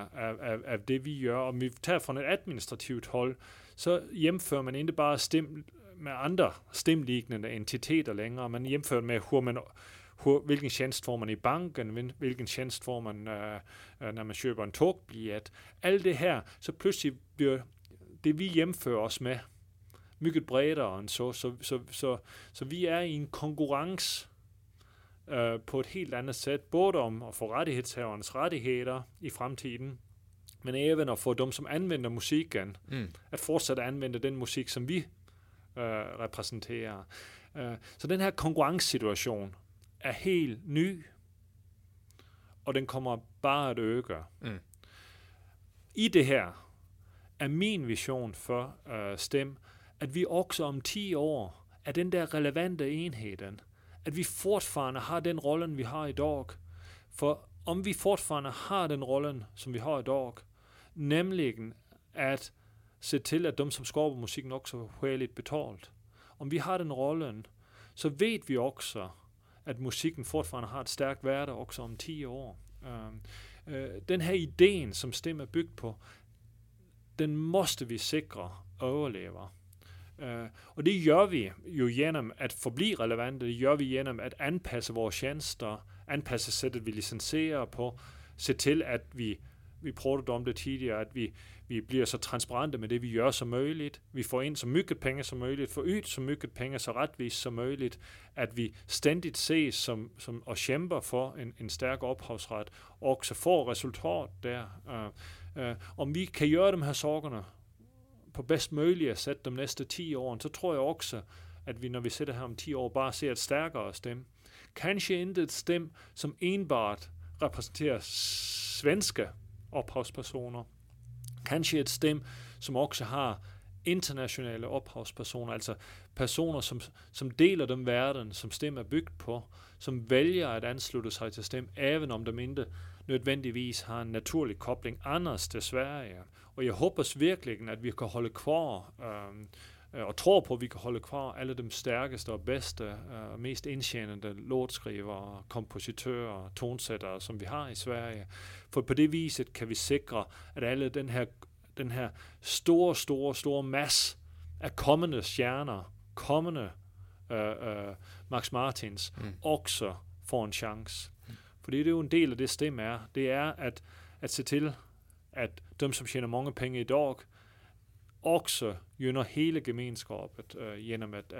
af det, vi gør. Om vi tager fra et administrativt hold, så hjemfører man ikke bare Stim med andre stimlignende entiteter længere. Man hjemfører med, hvilken tjenest får man i banken, hvilken tjenest får man, når man køber en togbillet. Alt det her, så pludselig bliver det, vi hjemfører os med, mycket bredere end så. Så vi er i en konkurrence på et helt andet sæt, både om at få rettighedshavernes rettigheder i fremtiden, men even at få dem, som anvender musikken, at fortsætte at anvende den musik, som vi repræsenterer. Så den her konkurrencesituation er helt ny, og den kommer bare at øge. Mm. I det her er min vision for Stim, at vi også om 10 år är den där relevanta enheten. Att vi fortfarande har den rollen vi har idag. För om vi fortfarande har den rollen som vi har idag, nämligen att se till att de som skapar musiken också har skäligt betalt. Om vi har den rollen så vet vi också att musiken fortfarande har ett starkt värde också om 10 år. Den här idén som Stim är byggt på, den måste vi säkra överleva. Och det gör vi ju genom att förbli relevanta, det gör vi genom att anpassa våra tjänster, anpassa sättet vi licensierar på, se till att vi pratade om det tidigare, att vi blir så transparenta med det vi gör som möjligt, vi får in så mycket pengar som möjligt, får ut så mycket pengar så rättvist som möjligt, att vi ständigt ses som och kämpar för en stark upphovsrätt och också får resultat där. Om vi kan göra de här sakerna på bäst möjliga sätt de nästa 10 åren, så tror jag också att vi när vi sitter här om 10 år bara ser ett starkare Stim. Kanske inte ett Stim som enbart representerar svenska upphovspersoner. Kanske ett Stim som också har internationella upphovspersoner, alltså personer som delar den världen som Stim är byggt på, som väljer att ansluta sig till Stim, även om de inte nödvändigtvis har en naturlig koppling annars till Sverige. Och jag hoppas verkligen att vi kan hålla kvar och tror på att vi kan hålla kvar alla de starkaste och bästa, mest intjänande låtskrivare, kompositörer, tonsättare som vi har i Sverige. För på det viset kan vi säkra att alla den här stora mass av kommande stjärnor, kommande Max Martins, också får en chans. För det är ju en del av det Stim är. Det är att se till att de som tjänar många pengar idag också gynnar hela gemenskapen genom att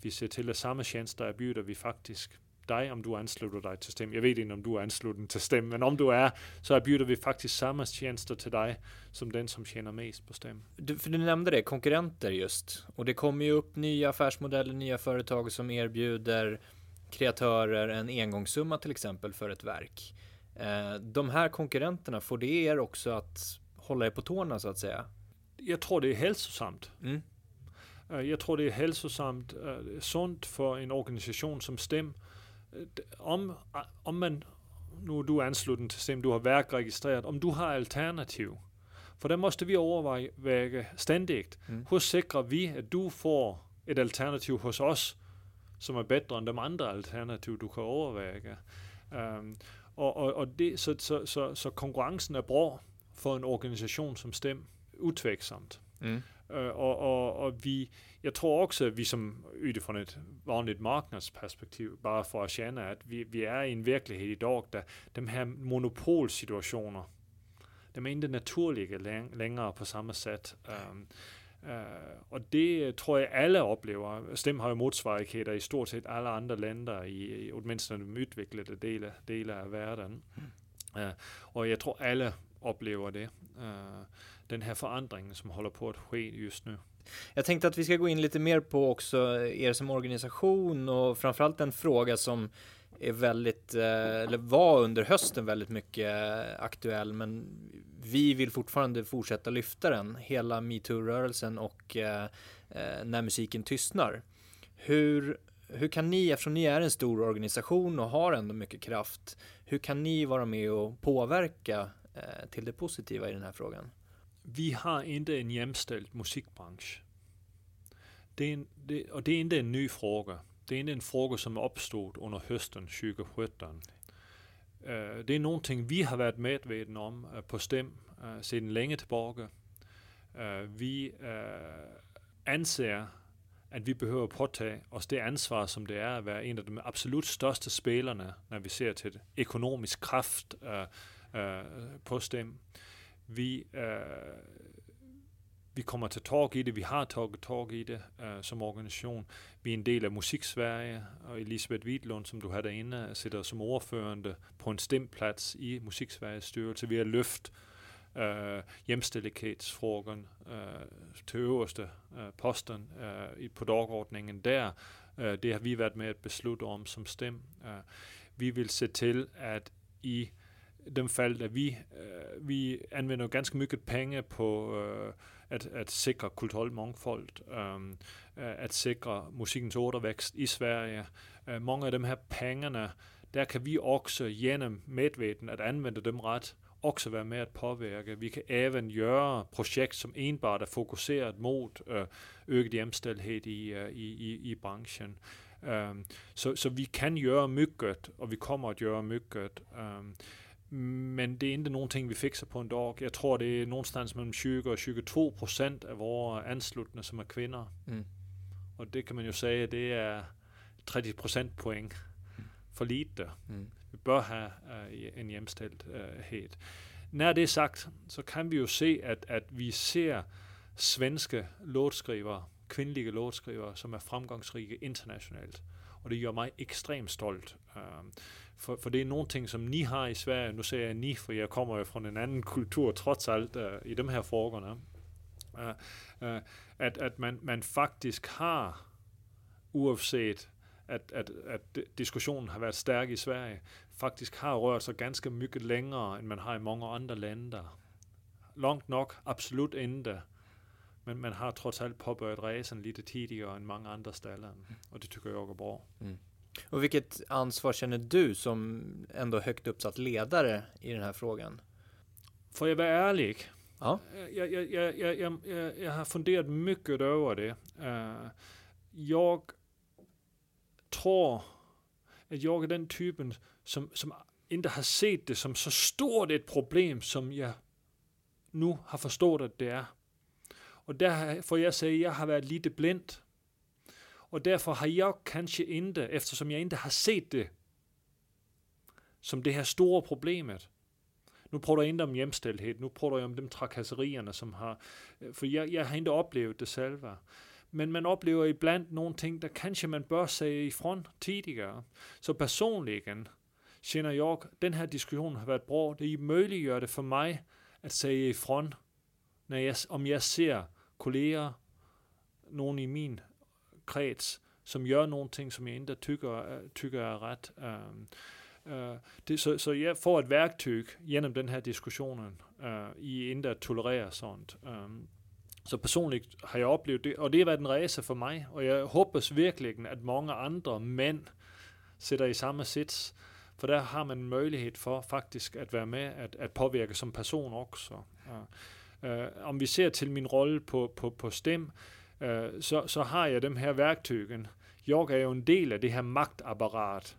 vi ser till att samma tjänster erbjuder vi faktiskt dig om du ansluter dig till Stim. Jag vet inte om du är ansluten till Stim, men om du är, så erbjuder vi faktiskt samma tjänster till dig som den som tjänar mest på Stim. Du nämnde det, konkurrenter just. Och det kommer ju upp nya affärsmodeller, nya företag som erbjuder kreatörer en engångssumma till exempel för ett verk. De här konkurrenterna, får det er också att hålla er på tårna så att säga? Jag tror det är hälsosamt. Jag tror det är hälsosamt, sunt för en organisation som Stim. Om man, nu du är ansluten till Stim, du har verk registrerat, om du har alternativ. För det måste vi överväga ständigt. Hur säkrar vi att du får ett alternativ hos oss som är bättre än de andra alternativ du kan överväga? Och det, så konkurrensen är bra för en organisation som Stim, utveksamt. Och jag tror också att vi som utifrån ett vanligt marknadsperspektiv, bara för att känna att vi är i en verklighet idag där de här monopolsituationer, de är inte naturliga längre på samma sätt. Och det tror jag alla upplever. Stim har ju motsvarigheter i stort sett alla andra länder, i åtminstone de utvecklade delar av världen. Och jag tror alla upplever det. Den här förändringen som håller på att ske just nu. Jag tänkte att vi ska gå in lite mer på också er som organisation och framförallt en fråga som är väldigt, eller var under hösten väldigt mycket aktuell, men vi vill fortfarande fortsätta lyfta den, hela MeToo-rörelsen och när musiken tystnar. Hur kan ni, eftersom ni är en stor organisation och har ändå mycket kraft, hur kan ni vara med och påverka till det positiva i den här frågan? Vi har inte en jämställd musikbransch. Och det är inte en ny fråga. Det är inte en fråga som uppstod under hösten 2017. Det är någonting vi har varit medvetna om på Stim sedan länge tillbaka. Vi anser att vi behöver påta oss det ansvar som det är att vara en av de absolut största spelarna när vi ser till ekonomisk kraft på Stim. Vi kommer att ta tag i det, vi har tagit tag i det som organisation. Vi är en del av MusikSverige, och Elisabeth Widlund, som du hade inne, sitter som ordförande på en Stimplats i MusikSveriges styrelse. Vi har lyft jämställighetsfrågan till översta posten på dagordningen där. Det har vi varit med att besluta om som Stim. Vi vill se till att i dem faldt, at vi anvender ganske mycket penge på at sikre kulturel mangfold, at sikre musikens återvækst i Sverige. Mange af de her pengene, der kan vi også gennem medveten at anvende dem ret, også være med at påvirke. Vi kan even gøre projekt, som enbart er fokuseret mod øget hjemstillhed i branchen. Så vi kan gøre mycket, og vi kommer at gøre mycket. Men det er ikke nogen ting, vi fikser på en dag. Jeg tror, det er nogenstans mellem 20 og 22% af vores ansluttende, som er kvinder. Mm. Og det kan man jo sige, det er 30% point for lite. Mm. Vi bør have en hjemstilthed. Når det er sagt, så kan vi jo se, at vi ser svenske låtskrivere, kvindelige låtskrivere, som er fremgangsrige internationalt. Og det gør mig ekstremt stolt. For det er nogle ting, som ni har i Sverige. Nu siger jeg ni, for jeg kommer jo fra en anden kultur, trods alt, i de her forgerne. At man faktisk har, uanset at diskussionen har været stærk i Sverige, faktisk har rørt sig ganske mycket længere, end man har i mange andre lander. Langt nok, absolut ikke. Men man har trots allt påbörjat resan lite tidigare än många andra ställen. Och det tycker jag är bra. Mm. Och vilket ansvar känner du som ändå högt uppsatt ledare i den här frågan? Får jag vara ärlig? Ja. Jag har funderat mycket över det. Jag tror att jag är den typen som inte har sett det som så stort ett problem som jag nu har förstått att det är. Og derfor jeg sagde, at jeg har været lidt blind. Og derfor har jeg kanskje ikke, eftersom jeg ikke har set det, som det her store problemet. Nu prøver jeg ikke om hjemstillhed, nu prøver jeg om de trakasserierne, som har... For jeg har ikke oplevet det selv. Men man oplever iblandt nogle ting, der kanskje man bør sige ifrån tidligere. Så personligt, kender jeg, den her diskussion har været bra. Det muliggør det for mig at sige ifrån, om jeg ser kolleger, nogen i min kreds, som gør nogle ting, som jeg endda tykker er ret. Så jeg får et værktøj gennem den her diskussionen, i endda at tolerere sådan. Så personligt har jeg oplevet det, og det har været en rejse for mig, og jeg håber virkelig, at mange andre mænd sætter i samme sits, for der har man mulighed for faktisk at være med, at påvirke som person også. Om vi ser til min rolle på Stim, så har jeg dem her værktøjen. Jeg er jo en del af det her magtapparat.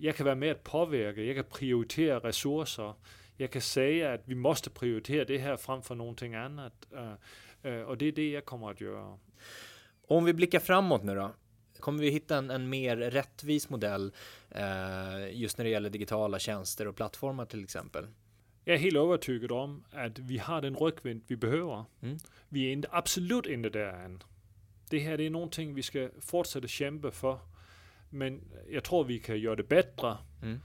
Jeg kan være med at påvirke, jeg kan prioritere ressourcer, jeg kan sige, at vi måste prioritere det her frem for nogle ting andet, og det er det, jeg kommer at gøre. Om vi blickar framåt nu då, kommer vi hitta en mer rättvis modell just när det gäller digitala tjänster och plattformar till exempel? Jeg er helt overtykket om, at vi har den rygvind, vi behøver. Mm. Vi er absolut ikke derinde. Det her det er nogle ting, vi skal fortsætte kæmpe for, men jeg tror, vi kan gøre det bedre. Mm.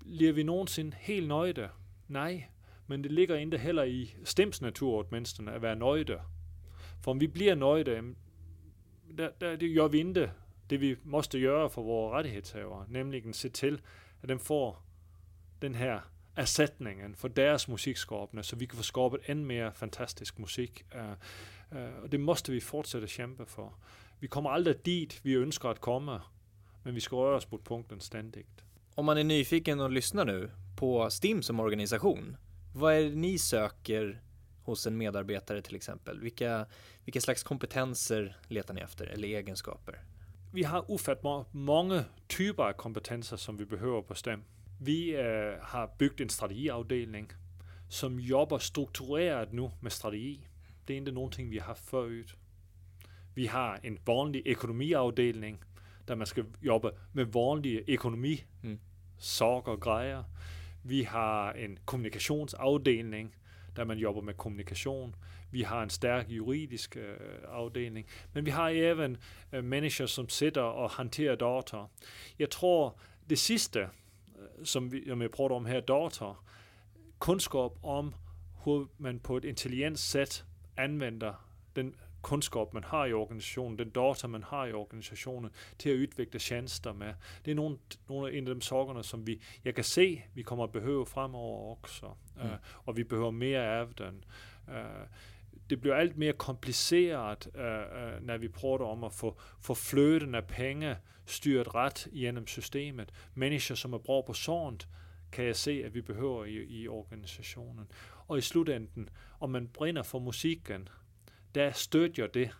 Bliver vi nogensinde helt nøjde? Nej, men det ligger ikke heller i Stims natur, mindst, at være nøjde. For om vi bliver nøjde, det gør vi ikke det, vi måste gøre for vores rettighedshavere, nemlig at se til, at de får den her ersättningen for deres musikskapende, så vi kan få skapet endnu mere fantastisk musik. Og det måste vi fortsætte kæmpe for. Vi kommer aldrig dit, vi ønsker at komme, men vi skal røre os på punkten ständigt. Om man er nyfiken og lyssnar nu på Stim som organisation, hvad er det, ni søker hos en medarbetare till exempel? Vilka slags kompetenser letar ni efter, eller egenskaper? Vi har ufattbart mange typer af kompetenser, som vi behøver på Stim. Vi har bygget en strategiafdeling, som jobber struktureret nu med strategi. Det er ikke nogen ting, vi har haft førut. Vi har en vanlig økonomiafdeling, der man skal jobbe med vanlige økonomi, sorg og grejer. Vi har en kommunikationsafdeling, der man jobber med kommunikation. Vi har en stærk juridisk afdeling. Men vi har even mennesker, som sidder og håndterer data. Jeg tror, det sidste... som jeg prøver om her, data, kunskab om, hvor man på et intelligent sæt anvender den kunskap man har i organisationen, den data man har i organisationen till att utveckla tjänster med. Det är någon av de sakerna som jag kan se vi kommer att behöva framöver också. Mm. Och vi behöver mer av den. Det blir allt mer komplicerat när vi pratar om att få flöden av pengar styrt rätt genom systemet. Människor som är bra på sånt kan jag se att vi behöver i organisationen. Och i slutändan, om man brinner för musiken, där stödjer det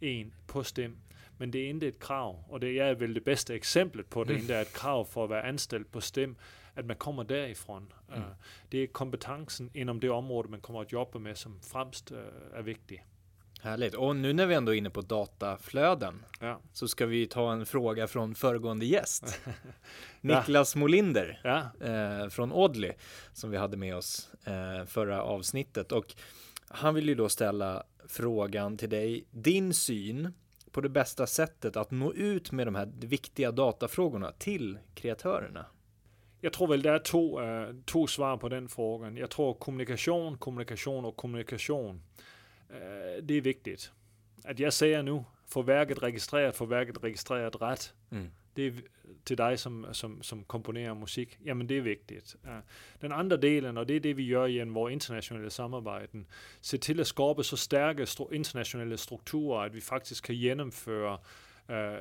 en på Stim. Men det är inte ett krav, och det är väl det bästa exemplet på det inte är ett krav för att vara anställd på Stim, att man kommer därifrån. Mm. Det är kompetensen inom det område man kommer att jobba med som främst är viktig. Härligt. Och nu när vi ändå är inne på dataflöden så ska vi ta en fråga från föregående gäst. Niklas Molinder från Oddly som vi hade med oss förra avsnittet. Och han vill ju då ställa frågan till dig. Din syn på det bästa sättet att nå ut med de här viktiga datafrågorna till kreatörerna? Jag tror väl det är två svar på den frågan. Jag tror kommunikation. Det är viktigt. Att jag säger nu, få verket registrerat rätt. Mm. Det är till dig som komponerar musik. Jamen det är viktigt. Den andra delen, och det är det vi gör genom våra internationella samarbeten, se till att skapa så starka internationella strukturer att vi faktiskt kan genomföra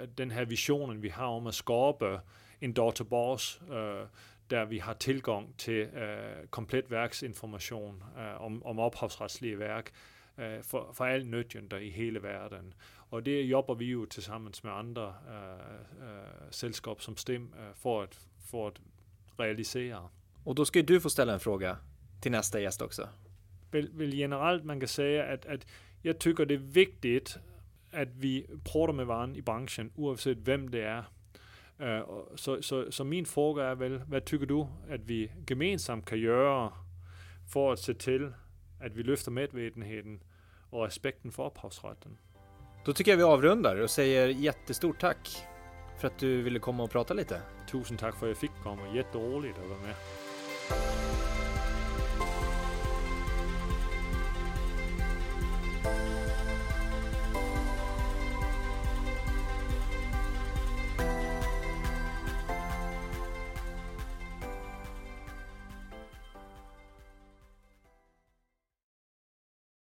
den här visionen vi har om att skapa en databas där vi har tillgång till komplett verksinformation om upphovsrättsliga verk för all nödvändiga i hela världen. Och det jobbar vi ju tillsammans med andra sällskap som Stim för att realisera. Och då ska du få ställa en fråga till nästa gäst också. Väl generellt man kan säga att jag tycker det är viktigt att vi pratar med varandra i branschen oavsett vem det är. Så min fråga är väl, vad tycker du att vi gemensamt kan göra för att se till att vi lyfter medvetenheten och respekten för upphovsrätten? Då tycker jag vi avrundar och säger jättestort tack för att du ville komma och prata lite. Tusen tack för att jag fick komma. Jätteroligt att vara med.